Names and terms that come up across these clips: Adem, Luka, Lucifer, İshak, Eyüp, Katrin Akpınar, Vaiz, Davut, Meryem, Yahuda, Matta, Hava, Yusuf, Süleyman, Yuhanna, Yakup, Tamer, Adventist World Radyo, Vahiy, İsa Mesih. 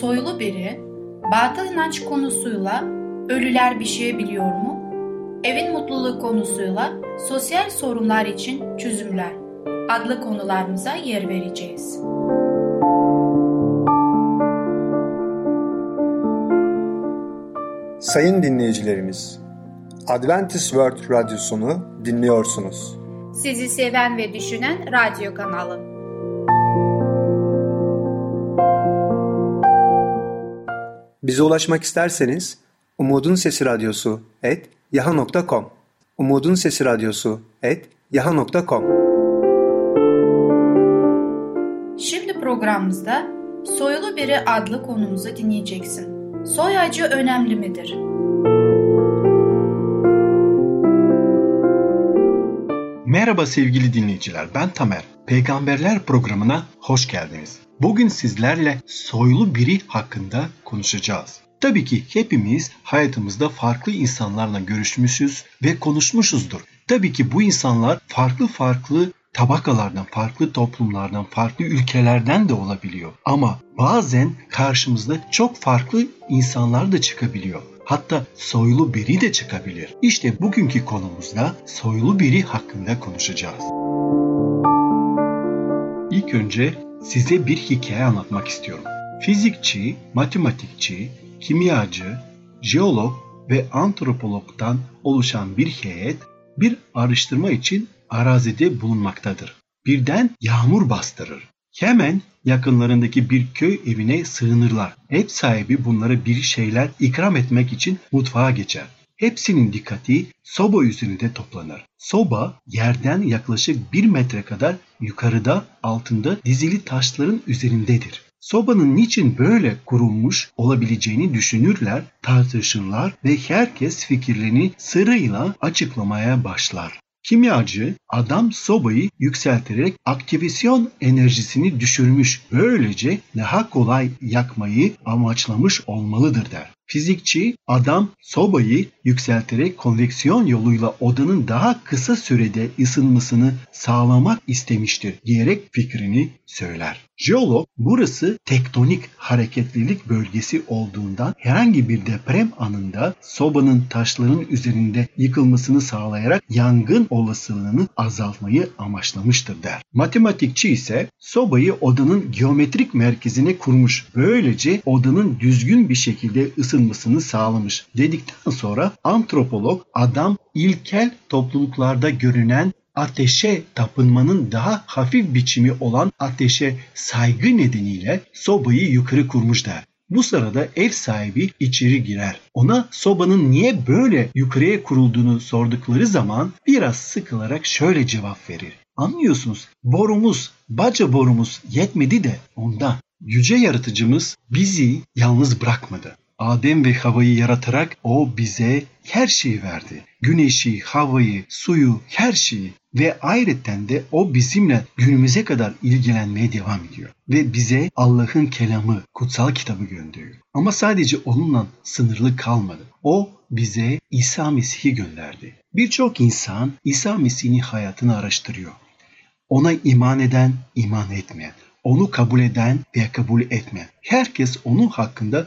soylu biri, batıl inanç konusuyla ölüler bir şey biliyor mu? Evin mutluluğu konusuyla sosyal sorunlar için çözümler adlı konularımıza yer vereceğiz. Sayın dinleyicilerimiz, Adventist World Radyosunu dinliyorsunuz. Sizi seven ve düşünen radyo kanalı. Bize ulaşmak isterseniz umudunsesiradyosu@yaha.com umudunsesiradyosu@yaha.com. Şimdi programımızda Soylu Biri adlı konumuzu dinleyeceksin. Soy ağacı önemli midir? Merhaba sevgili dinleyiciler, ben Tamer. Peygamberler programına hoş geldiniz. Bugün sizlerle soylu biri hakkında konuşacağız. Tabii ki hepimiz hayatımızda farklı insanlarla görüşmüşüz ve konuşmuşuzdur. Tabii ki bu insanlar farklı tabakalardan, farklı toplumlardan, farklı ülkelerden de olabiliyor. Ama bazen karşımızda çok farklı insanlar da çıkabiliyor. Hatta soylu biri de çıkabilir. İşte bugünkü konumuzda soylu biri hakkında konuşacağız. İlk önce size bir hikaye anlatmak istiyorum. Fizikçi, matematikçi, kimyacı, jeolog ve antropologdan oluşan bir heyet bir araştırma için arazide bulunmaktadır. Birden yağmur bastırır. Hemen yakınlarındaki bir köy evine sığınırlar. Ev sahibi bunlara bir şeyler ikram etmek için mutfağa geçer. Hepsinin dikkati soba üzerinde toplanır. Soba yerden yaklaşık 1 metre kadar yukarıda, altında dizili taşların üzerindedir. Sobanın niçin böyle kurulmuş olabileceğini düşünürler, tartışırlar ve herkes fikirlerini sırayla açıklamaya başlar. Kimyacı adam sobayı yükselterek aktivasyon enerjisini düşürmüş, böylece daha kolay yakmayı amaçlamış olmalıdır der. Fizikçi adam sobayı yükselterek konveksiyon yoluyla odanın daha kısa sürede ısınmasını sağlamak istemiştir diyerek fikrini söyler. Jeolog burası tektonik hareketlilik bölgesi olduğundan herhangi bir deprem anında sobanın taşların üzerinde yıkılmasını sağlayarak yangın olasılığını azaltmayı amaçlamıştır der. Matematikçi ise sobayı odanın geometrik merkezine kurmuş, böylece odanın düzgün bir şekilde ısınmasını sağlamış dedikten sonra antropolog adam ilkel topluluklarda görünen ateşe tapınmanın daha hafif biçimi olan ateşe saygı nedeniyle sobayı yukarı kurmuş der. Bu sırada ev sahibi içeri girer. Ona sobanın niye böyle yukarıya kurulduğunu sordukları zaman biraz sıkılarak şöyle cevap verir. Anlıyorsunuz, baca borumuz yetmedi de ondan. Yüce Yaratıcımız bizi yalnız bırakmadı. Adem ve Hava'yı yaratarak o bize her şeyi verdi. Güneşi, havayı, suyu, her şeyi ve ayrıca de o bizimle günümüze kadar ilgilenmeye devam ediyor. Ve bize Allah'ın kelamı, kutsal kitabı gönderiyor. Ama sadece onunla sınırlı kalmadı. O bize İsa Mesih'i gönderdi. Birçok insan İsa Mesih'in hayatını araştırıyor. Ona iman eden, iman etmeyen. Onu kabul eden veya kabul etmeyen. Herkes onun hakkında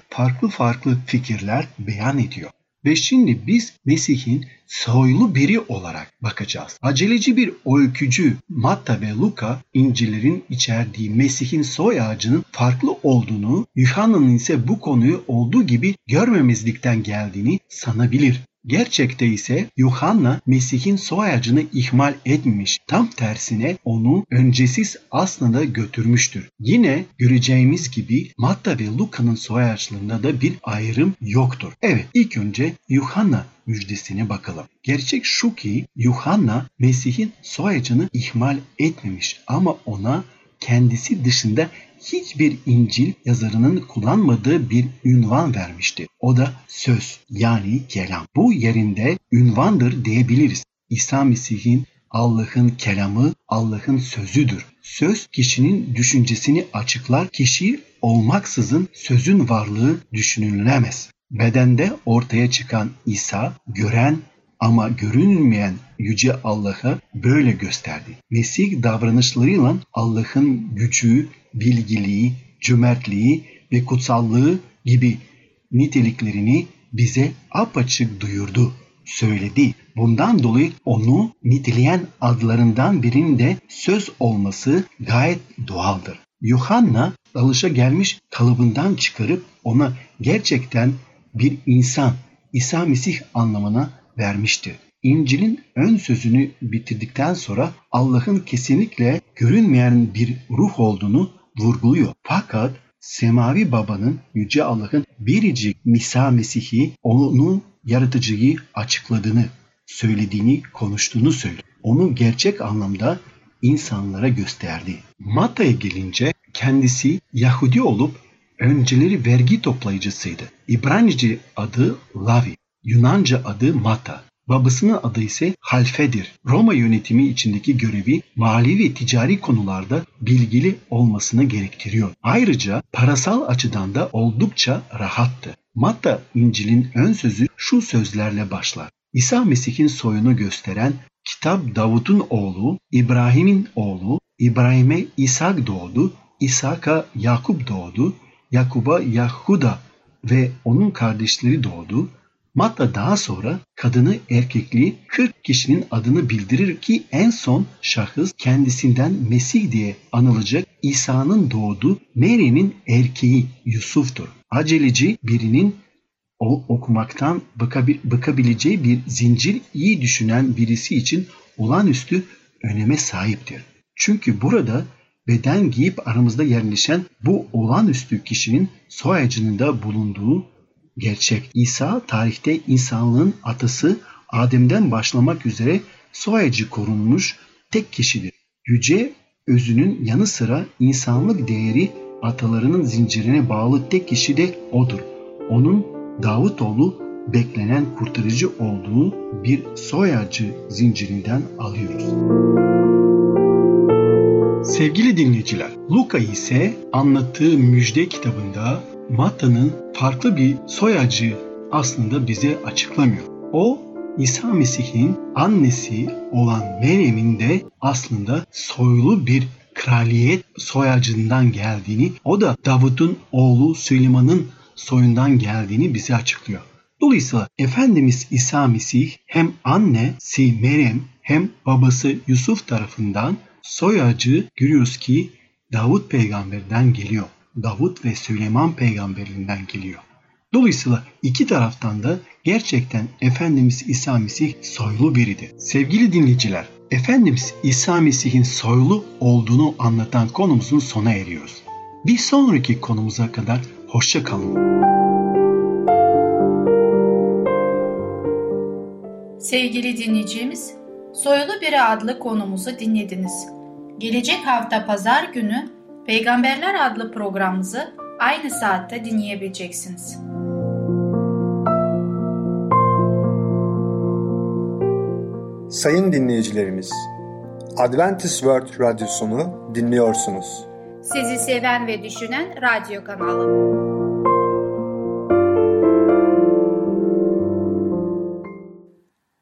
farklı fikirler beyan ediyor. Ve şimdi biz Mesih'in soylu biri olarak bakacağız. Aceleci bir öykücü Matta ve Luka İncil'lerin içerdiği Mesih'in soy ağacının farklı olduğunu, Yuhanna'nın ise bu konuyu olduğu gibi görmemezlikten geldiğini sanabilir. Gerçekte ise Yuhanna Mesih'in soy ağacını ihmal etmemiş. Tam tersine onu öncesiz aslında götürmüştür. Yine göreceğimiz gibi Matta ve Luka'nın soy ağaçlarında da bir ayrım yoktur. Evet, ilk önce Yuhanna müjdesine bakalım. Gerçek şu ki Yuhanna Mesih'in soy ağacını ihmal etmemiş ama ona kendisi dışında hiçbir İncil yazarının kullanmadığı bir ünvan vermiştir. O da söz, yani kelam. Bu yerinde ünvandır diyebiliriz. İsa Mesih'in Allah'ın kelamı, Allah'ın sözüdür. Söz kişinin düşüncesini açıklar, kişi olmaksızın sözün varlığı düşünülemez. Bedende ortaya çıkan İsa, gören ama görünmeyen Yüce Allah'a böyle gösterdi. Mesih davranışlarıyla Allah'ın gücü, bilgiliği, cömertliği ve kutsallığı gibi niteliklerini bize apaçık duyurdu, söyledi. Bundan dolayı onu niteleyen adlarından birinin de söz olması gayet doğaldır. Yuhanna alışagelmiş kalıbından çıkarıp ona gerçekten bir insan, İsa Mesih anlamına vermiştir. İncil'in ön sözünü bitirdikten sonra Allah'ın kesinlikle görünmeyen bir ruh olduğunu vurguluyor. Fakat semavi babanın, Yüce Allah'ın biricik İsa Mesih'i, onun yaratıcıyı açıkladığını, söylediğini, konuştuğunu söylüyor. Onu gerçek anlamda insanlara gösterdi. Matta'ya gelince kendisi Yahudi olup önceleri vergi toplayıcısıydı. İbranice adı Lavi, Yunanca adı Matta. Babasının adı ise Halfe'dir. Roma yönetimi içindeki görevi mali ve ticari konularda bilgili olmasını gerektiriyor. Ayrıca parasal açıdan da oldukça rahattı. Matta İncil'in ön sözü şu sözlerle başlar: İsa Mesih'in soyunu gösteren kitap Davut'un oğlu, İbrahim'in oğlu, İbrahim'e İshak doğdu, İshak'a Yakup doğdu, Yakup'a Yahuda ve onun kardeşleri doğdu. Matta daha sonra kadını erkekliği 40 kişinin adını bildirir ki en son şahıs kendisinden Mesih diye anılacak İsa'nın doğduğu Meryem'in erkeği Yusuf'tur. Aceleci birinin o okumaktan bıkabileceği bir zincir, iyi düşünen birisi için olağanüstü öneme sahiptir. Çünkü burada beden giyip aramızda yerleşen bu olağanüstü kişinin soy ağacında bulunduğu gerçek. İsa tarihte insanlığın atası Adem'den başlamak üzere soy ağacı korunmuş tek kişidir. Yüce özünün yanı sıra insanlık değeri atalarının zincirine bağlı tek kişi de odur. Onun Davutoğlu beklenen kurtarıcı olduğu bir soy ağacı zincirinden alıyoruz. Sevgili dinleyiciler, Luka ise anlattığı müjde kitabında Matta'nın farklı bir soy ağacı aslında bize açıklamıyor. O, İsa Mesih'in annesi olan Meryem'in de aslında soylu bir kraliyet soy ağacından geldiğini, o da Davut'un oğlu Süleyman'ın soyundan geldiğini bize açıklıyor. Dolayısıyla Efendimiz İsa Mesih hem annesi Meryem hem babası Yusuf tarafından soy ağacı görüyoruz ki Davut peygamberden geliyor. Davut ve Süleyman peygamberinden geliyor. Dolayısıyla iki taraftan da gerçekten Efendimiz İsa Mesih soylu biridir. Sevgili dinleyiciler, Efendimiz İsa Mesih'in soylu olduğunu anlatan konumuzun sona eriyoruz. Bir sonraki konumuza kadar hoşça kalın. Sevgili dinleyicimiz, Soylu Biri adlı konumuzu dinlediniz. Gelecek hafta pazar günü Peygamberler adlı programımızı aynı saatte dinleyebileceksiniz. Sayın dinleyicilerimiz, Adventist World Radyosunu dinliyorsunuz. Sizi seven ve düşünen radyo kanalı.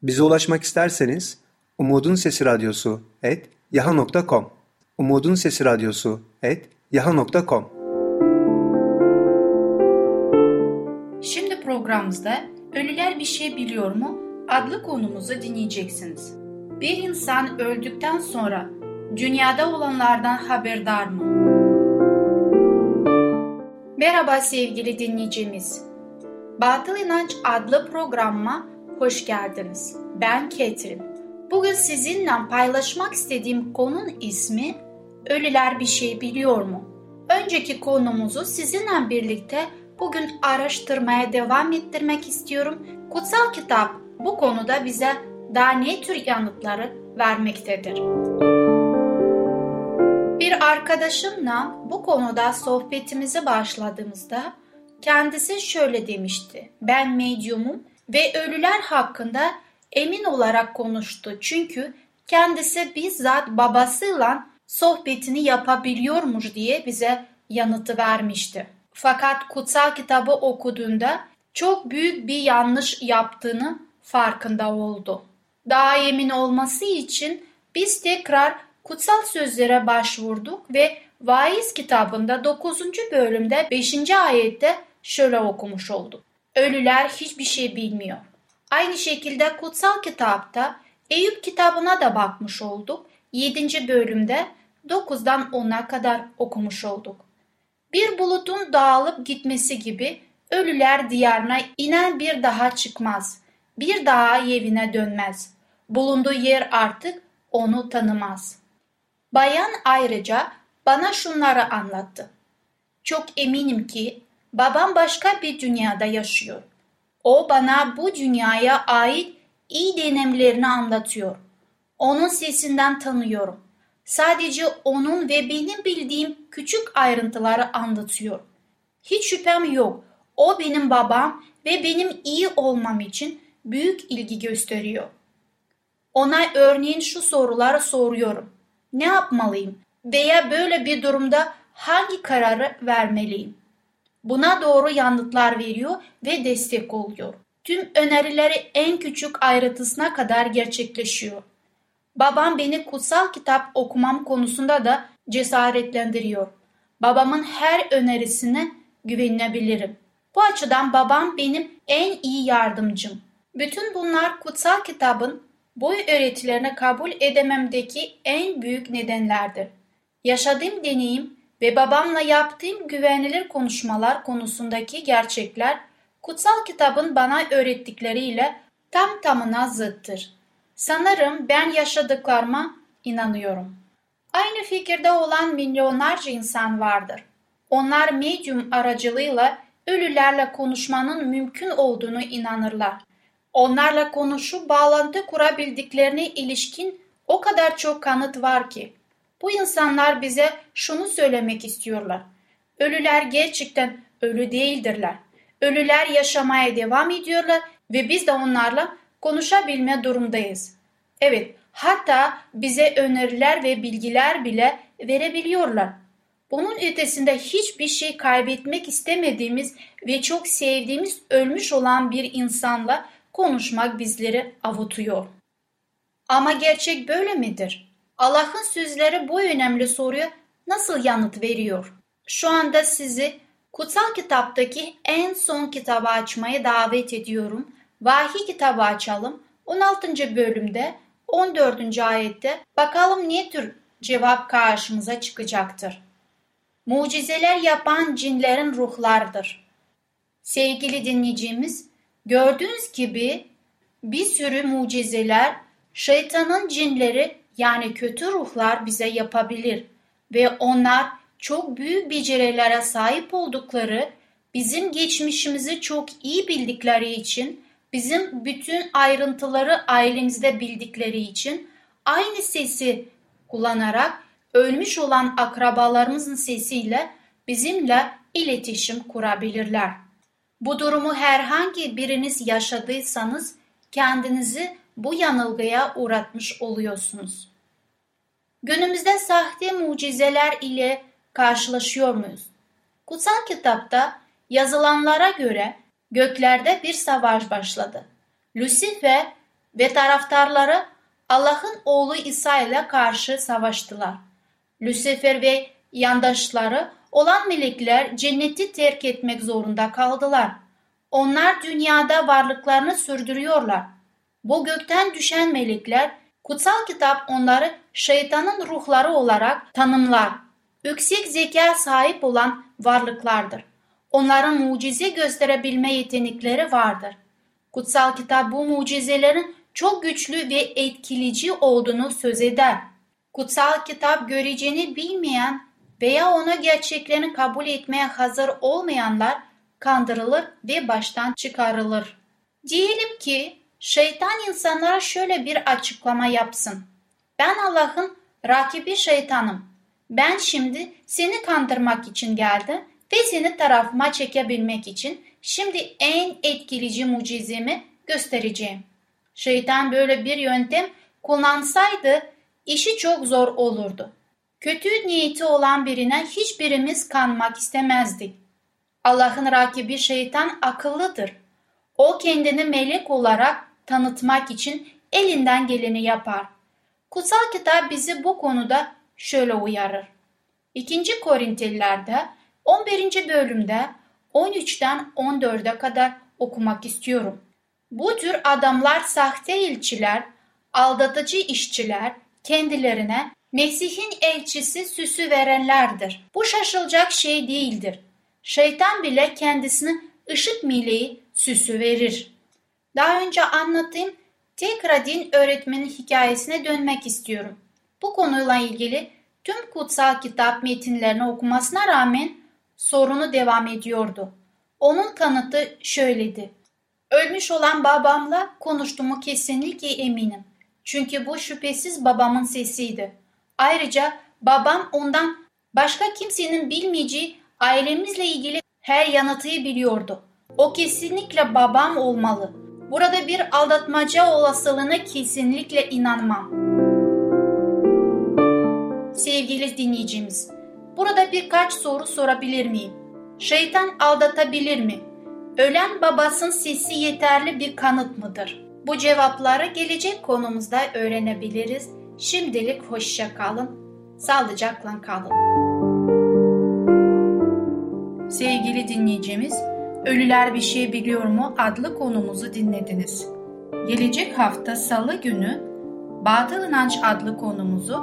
Bize ulaşmak isterseniz umudunsesiradyosu@yaha.com umudunsesiradyosu@yaha.com. Şimdi programımızda Ölüler Bir Şey Biliyor Mu adlı konumuzu dinleyeceksiniz. Bir insan öldükten sonra dünyada olanlardan haberdar mı? Merhaba sevgili dinleyicimiz. Batıl İnanç adlı programıma hoş geldiniz. Ben Katrin. Bugün sizinle paylaşmak istediğim konunun ismi Ölüler Bir Şey Biliyor Mu? Önceki konumuzu sizinle birlikte bugün araştırmaya devam ettirmek istiyorum. Kutsal kitap bu konuda bize daha ne tür yanıtları vermektedir? Bir arkadaşımla bu konuda sohbetimizi başladığımızda kendisi şöyle demişti. Ben medyumum ve ölüler hakkında emin olarak konuştu. Çünkü kendisi bizzat babasıyla sohbetini yapabiliyormuş diye bize yanıtı vermişti. Fakat kutsal kitabı okuduğunda çok büyük bir yanlış yaptığını farkında oldu. Daha emin olması için biz tekrar kutsal sözlere başvurduk ve Vaiz kitabında 9. bölümde 5. ayette şöyle okumuş olduk. Ölüler hiçbir şey bilmiyor. Aynı şekilde kutsal kitapta Eyüp kitabına da bakmış olduk. 7. bölümde 9'dan 10'a kadar okumuş olduk. Bir bulutun dağılıp gitmesi gibi ölüler diyarına inen bir daha çıkmaz. Bir daha evine dönmez. Bulunduğu yer artık onu tanımaz. Bayan ayrıca bana şunları anlattı. Çok eminim ki babam başka bir dünyada yaşıyor. O bana bu dünyaya ait iyi deneyimlerini anlatıyor. Onun sesinden tanıyorum. Sadece onun ve benim bildiğim küçük ayrıntıları anlatıyor. Hiç şüphem yok. O benim babam ve benim iyi olmam için büyük ilgi gösteriyor. Ona örneğin şu soruları soruyorum. Ne yapmalıyım? Veya böyle bir durumda hangi kararı vermeliyim? Buna doğru yanıtlar veriyor ve destek oluyor. Tüm önerileri en küçük ayrıntısına kadar gerçekleşiyor. Babam beni kutsal kitap okumam konusunda da cesaretlendiriyor. Babamın her önerisine güvenebilirim. Bu açıdan babam benim en iyi yardımcım. Bütün bunlar kutsal kitabın bu öğretilerini kabul edememdeki en büyük nedenlerdir. Yaşadığım deneyim ve babamla yaptığım güvenilir konuşmalar konusundaki gerçekler kutsal kitabın bana öğrettikleriyle tam tamına zıttır. Sanırım ben yaşadıklarıma inanıyorum. Aynı fikirde olan milyonlarca insan vardır. Onlar medyum aracılığıyla ölülerle konuşmanın mümkün olduğunu inanırlar. Onlarla konuşup bağlantı kurabildiklerine ilişkin o kadar çok kanıt var ki. Bu insanlar bize şunu söylemek istiyorlar. Ölüler gerçekten ölü değildirler. Ölüler yaşamaya devam ediyorlar ve biz de onlarla konuşabilme durumdayız. Evet, hatta bize öneriler ve bilgiler bile verebiliyorlar. Bunun ötesinde hiçbir şey kaybetmek istemediğimiz ve çok sevdiğimiz ölmüş olan bir insanla konuşmak bizleri avutuyor. Ama gerçek böyle midir? Allah'ın sözleri bu önemli soruya nasıl yanıt veriyor? Şu anda sizi kutsal kitaptaki en son kitabı açmaya davet ediyorum. Vahiy kitabı açalım. 16. bölümde 14. ayette bakalım ne tür cevap karşımıza çıkacaktır. Mucizeler yapan cinlerin ruhlardır. Sevgili dinleyicimiz, gördüğünüz gibi bir sürü mucizeler şeytanın cinleri yani kötü ruhlar bize yapabilir ve onlar çok büyük becerilere sahip oldukları, bizim geçmişimizi çok iyi bildikleri için, bizim bütün ayrıntıları ailemizde bildikleri için aynı sesi kullanarak ölmüş olan akrabalarımızın sesiyle bizimle iletişim kurabilirler. Bu durumu herhangi biriniz yaşadıysanız kendinizi bu yanılgıya uğratmış oluyorsunuz. Günümüzde sahte mucizeler ile karşılaşıyor muyuz? Kutsal kitapta yazılanlara göre göklerde bir savaş başladı. Lucifer ve taraftarları Allah'ın oğlu İsa ile karşı savaştılar. Lucifer ve yandaşları olan melekler cenneti terk etmek zorunda kaldılar. Onlar dünyada varlıklarını sürdürüyorlar. Bu gökten düşen melekler, kutsal kitap onları şeytanın ruhları olarak tanımlar. Yüksek zekaya sahip olan varlıklardır. Onların mucize gösterebilme yetenekleri vardır. Kutsal kitap bu mucizelerin çok güçlü ve etkileyici olduğunu söz eder. Kutsal kitap göreceğini bilmeyen veya ona gerçeklerini kabul etmeye hazır olmayanlar kandırılır ve baştan çıkarılır. Diyelim ki şeytan insanlara şöyle bir açıklama yapsın. Ben Allah'ın rakibi şeytanım. ben şimdi seni kandırmak için geldim ve seni tarafıma çekebilmek için şimdi en etkileyici mucizemi göstereceğim. Şeytan böyle bir yöntem kullansaydı işi çok zor olurdu. Kötü niyeti olan birine hiçbirimiz kanmak istemezdik. Allah'ın rakibi şeytan akıllıdır. O kendini melek olarak tanıtmak için elinden geleni yapar. Kutsal kitap bizi bu konuda şöyle uyarır. 2. Korintililer'de 11. bölümde 13'ten 14'e kadar okumak istiyorum. Bu tür adamlar sahte elçiler, aldatıcı işçiler, kendilerine Mesih'in elçisi süsü verenlerdir. Bu şaşılacak şey değildir. Şeytan bile kendisine ışık meleği süsü verir. Daha önce anlattığım tekrar din öğretmenin hikayesine dönmek istiyorum. Bu konuyla ilgili tüm kutsal kitap metinlerini okumasına rağmen sorunu devam ediyordu. Onun kanıtı şöyleydi. Ölmüş olan babamla konuştuğumu kesinlikle eminim. Çünkü bu şüphesiz babamın sesiydi. Ayrıca babam ondan başka kimsenin bilmeyeceği ailemizle ilgili her yanıtıyı biliyordu. O kesinlikle babam olmalı. Burada bir aldatmaca olasılığına kesinlikle inanmam. Sevgili dinleyicimiz, burada birkaç soru sorabilir miyim? Şeytan aldatabilir mi? Ölen babasının sesi yeterli bir kanıt mıdır? Bu cevapları gelecek konumuzda öğrenebiliriz. Şimdilik hoşça kalın, sağlıcakla kalın. Sevgili dinleyicimiz, Ölüler Bir Şey Biliyor Mu adlı konumuzu dinlediniz. Gelecek hafta Salı günü Batıl İnanç adlı konumuzu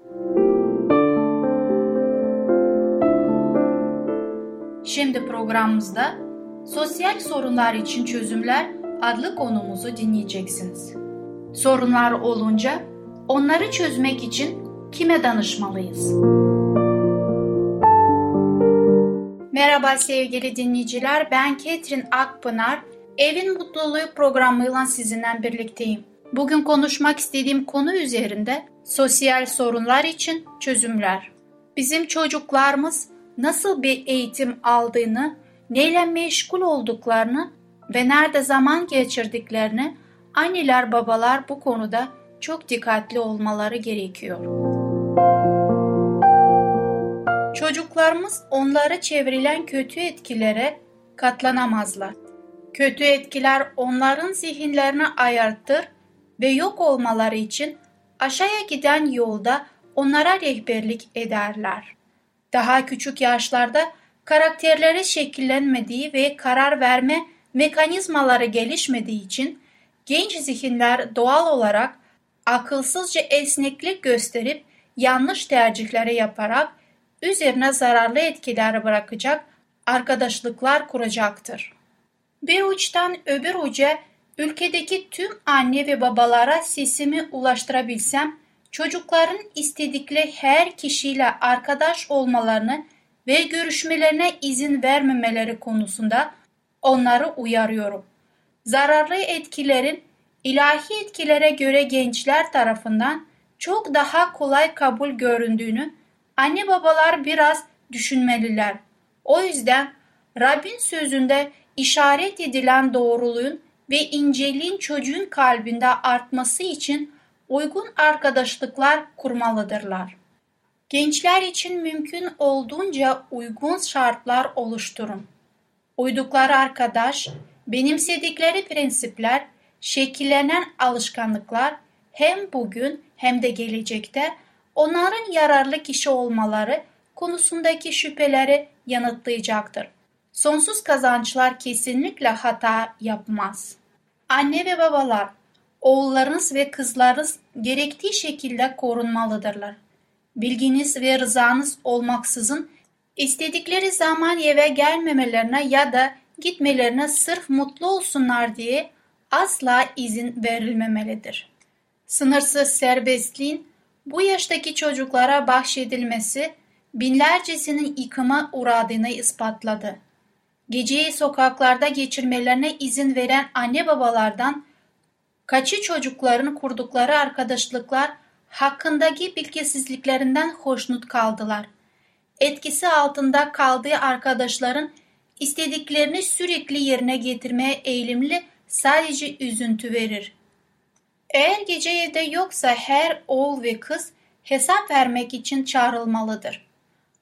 Şimdi programımızda sosyal sorunlar için çözümler adlı konumuzu dinleyeceksiniz. Sorunlar olunca onları çözmek için kime danışmalıyız? Merhaba sevgili dinleyiciler, ben Katrin Akpınar. Evin Mutluluğu programıyla sizinle birlikteyim. Bugün konuşmak istediğim konu üzerinde sosyal sorunlar için çözümler. Bizim çocuklarımız nasıl bir eğitim aldığını, neyle meşgul olduklarını ve nerede zaman geçirdiklerini anneler, babalar bu konuda çok dikkatli olmaları gerekiyor. Çocuklarımız onlara çevrilen kötü etkilere katlanamazlar. Kötü etkiler onların zihinlerini ayartır ve yok olmaları için aşağıya giden yolda onlara rehberlik ederler. Daha küçük yaşlarda karakterleri şekillenmediği ve karar verme mekanizmaları gelişmediği için genç zihinler doğal olarak akılsızca esneklik gösterip yanlış tercihleri yaparak üzerine zararlı etkiler bırakacak arkadaşlıklar kuracaktır. Bir uçtan öbür uca ülkedeki tüm anne ve babalara sesimi ulaştırabilsem, çocukların istedikleri her kişiyle arkadaş olmalarını ve görüşmelerine izin vermemeleri konusunda onları uyarıyorum. Zararlı etkilerin ilahi etkilere göre gençler tarafından çok daha kolay kabul göründüğünü anne babalar biraz düşünmeliler. O yüzden Rabbin sözünde İşaret edilen doğruluğun ve inceliğin çocuğun kalbinde artması için uygun arkadaşlıklar kurmalıdırlar. Gençler için mümkün olduğunca uygun şartlar oluşturun. Uydukları arkadaş, benimsedikleri prensipler, şekillenen alışkanlıklar hem bugün hem de gelecekte onların yararlı kişi olmaları konusundaki şüpheleri yanıtlayacaktır. Sonsuz kazançlar kesinlikle hata yapmaz. Anne ve babalar, oğullarınız ve kızlarınız gerektiği şekilde korunmalıdırlar. Bilginiz ve rızanız olmaksızın istedikleri zaman eve gelmemelerine ya da gitmelerine sırf mutlu olsunlar diye asla izin verilmemelidir. Sınırsız serbestliğin bu yaştaki çocuklara bahşedilmesi binlercesinin yıkıma uğradığını ispatladı. Geceyi sokaklarda geçirmelerine izin veren anne babalardan kaçı çocukların kurdukları arkadaşlıklar hakkındaki bilgisizliklerinden hoşnut kaldılar. Etkisi altında kaldığı arkadaşların istediklerini sürekli yerine getirmeye eğilimli sadece üzüntü verir. Eğer gece evde yoksa her oğul ve kız hesap vermek için çağrılmalıdır.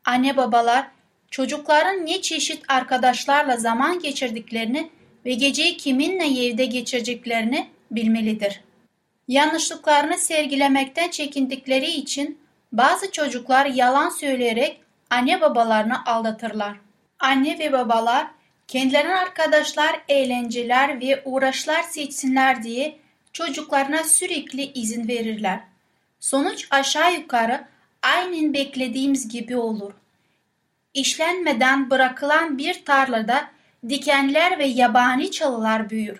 Anne babalar çocukların ne çeşit arkadaşlarla zaman geçirdiklerini ve geceyi kiminle evde geçireceklerini bilmelidir. Yanlışlıklarını sergilemekten çekindikleri için bazı çocuklar yalan söyleyerek anne babalarını aldatırlar. Anne ve babalar kendilerine arkadaşlar, eğlenceler ve uğraşlar seçsinler diye çocuklarına sürekli izin verirler. Sonuç aşağı yukarı aynen beklediğimiz gibi olur. İşlenmeden bırakılan bir tarlada dikenler ve yabani çalılar büyür.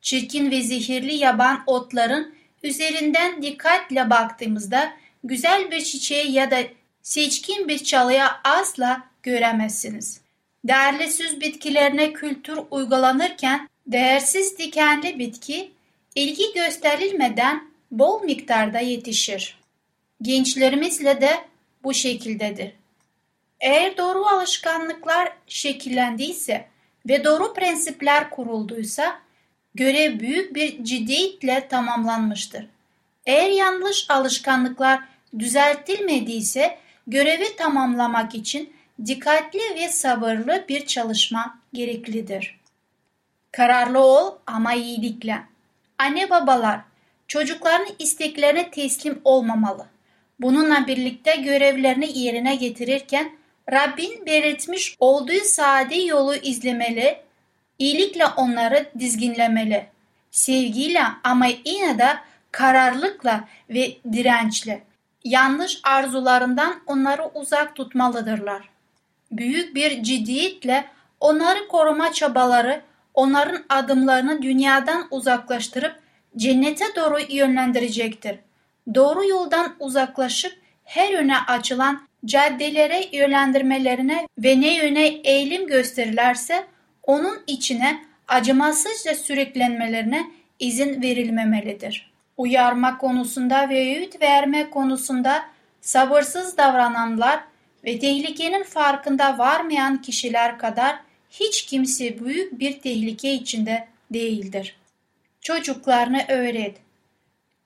Çirkin ve zehirli yaban otların üzerinden dikkatle baktığımızda güzel bir çiçeği ya da seçkin bir çalıya asla göremezsiniz. Değerli süs bitkilerine kültür uygulanırken değersiz dikenli bitki ilgi gösterilmeden bol miktarda yetişir. Gençlerimizle de bu şekildedir. Eğer doğru alışkanlıklar şekillendiyse ve doğru prensipler kurulduysa görev büyük bir ciddiyetle tamamlanmıştır. Eğer yanlış alışkanlıklar düzeltilmediyse görevi tamamlamak için dikkatli ve sabırlı bir çalışma gereklidir. Kararlı ol ama iyilikle. Anne babalar çocuklarının isteklerine teslim olmamalı. Bununla birlikte görevlerini yerine getirirken Rabbin belirtmiş olduğu sade yolu izlemeli, iyilikle onları dizginlemeli, sevgiyle ama yine de kararlılıkla ve dirençle, yanlış arzularından onları uzak tutmalıdırlar. Büyük bir ciddiyetle onları koruma çabaları, onların adımlarını dünyadan uzaklaştırıp cennete doğru yönlendirecektir. Doğru yoldan uzaklaşıp her yöne açılan caddelere yönlendirmelerine ve ne yöne eğilim gösterirlerse onun içine acımasızca sürüklenmelerine izin verilmemelidir. Uyarma konusunda ve öğüt verme konusunda sabırsız davrananlar ve tehlikenin farkında varmayan kişiler kadar hiç kimse büyük bir tehlike içinde değildir. Çocuklarını öğret.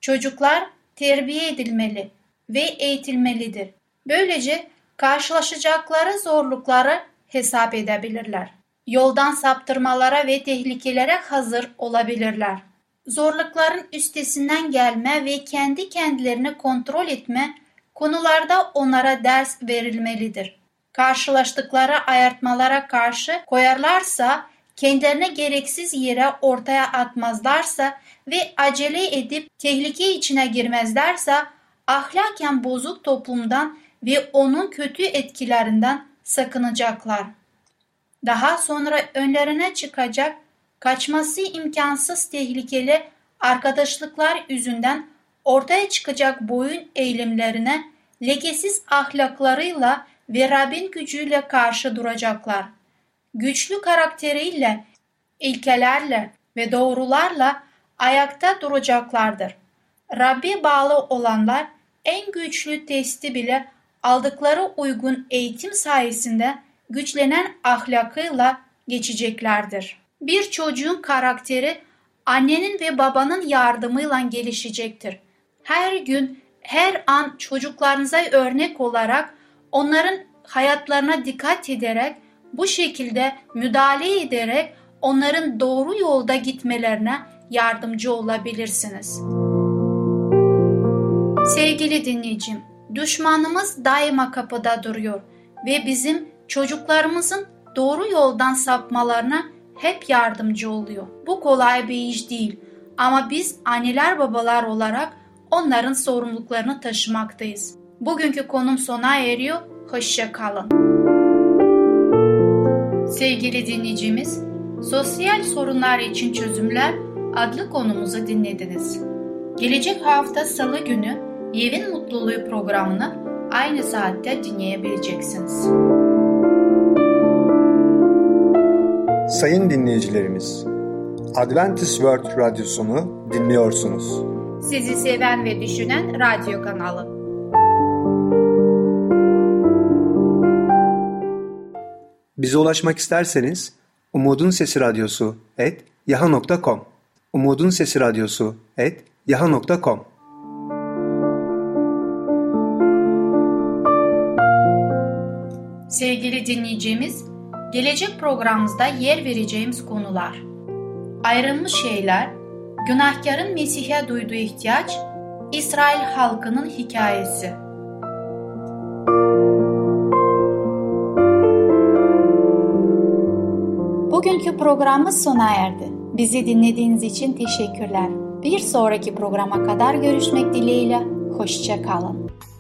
Çocuklar terbiye edilmeli ve eğitilmelidir. Böylece karşılaşacakları zorlukları hesap edebilirler. Yoldan saptırmalara ve tehlikelere hazır olabilirler. Zorlukların üstesinden gelme ve kendi kendilerini kontrol etme konularda onlara ders verilmelidir. Karşılaştıkları ayartmalara karşı koyarlarsa, kendilerine gereksiz yere ortaya atmazlarsa ve acele edip tehlike içine girmezlerse, ahlaken bozuk toplumdan ve onun kötü etkilerinden sakınacaklar. Daha sonra önlerine çıkacak, kaçması imkansız tehlikeli arkadaşlıklar yüzünden ortaya çıkacak boyun eğilimlerine, lekesiz ahlaklarıyla ve Rabbin gücüyle karşı duracaklar. Güçlü karakteriyle, ilkelerle ve doğrularla ayakta duracaklardır. Rabbe bağlı olanlar en güçlü testi bile aldıkları uygun eğitim sayesinde güçlenen ahlakıyla geçeceklerdir. Bir çocuğun karakteri annenin ve babanın yardımıyla gelişecektir. Her gün, her an çocuklarınıza örnek olarak onların hayatlarına dikkat ederek, bu şekilde müdahale ederek onların doğru yolda gitmelerine yardımcı olabilirsiniz. Sevgili dinleyicim, düşmanımız daima kapıda duruyor ve bizim çocuklarımızın doğru yoldan sapmalarına hep yardımcı oluyor. Bu kolay bir iş değil ama biz anneler babalar olarak onların sorumluluklarını taşımaktayız. Bugünkü konum sona eriyor. Hoşça kalın. Sevgili dinleyicimiz, Sosyal Sorunlar için Çözümler adlı konumuzu dinlediniz. Gelecek hafta Salı günü Evin Mutluluğu programını aynı saatte dinleyebileceksiniz. Sayın dinleyicilerimiz, Adventist World Radyosunu dinliyorsunuz. Sizi seven ve düşünen radyo kanalı. Bize ulaşmak isterseniz umudunsesiradyosu@yaha.com umudunsesiradyosu@yaha.com. Sevgili dinleyicimiz, gelecek programımızda yer vereceğimiz konular: ayrılmış şeyler, günahkarın Mesih'e duyduğu ihtiyaç, İsrail halkının hikayesi. Bugünkü programımız sona erdi. Bizi dinlediğiniz için teşekkürler. Bir sonraki programa kadar görüşmek dileğiyle, hoşça kalın.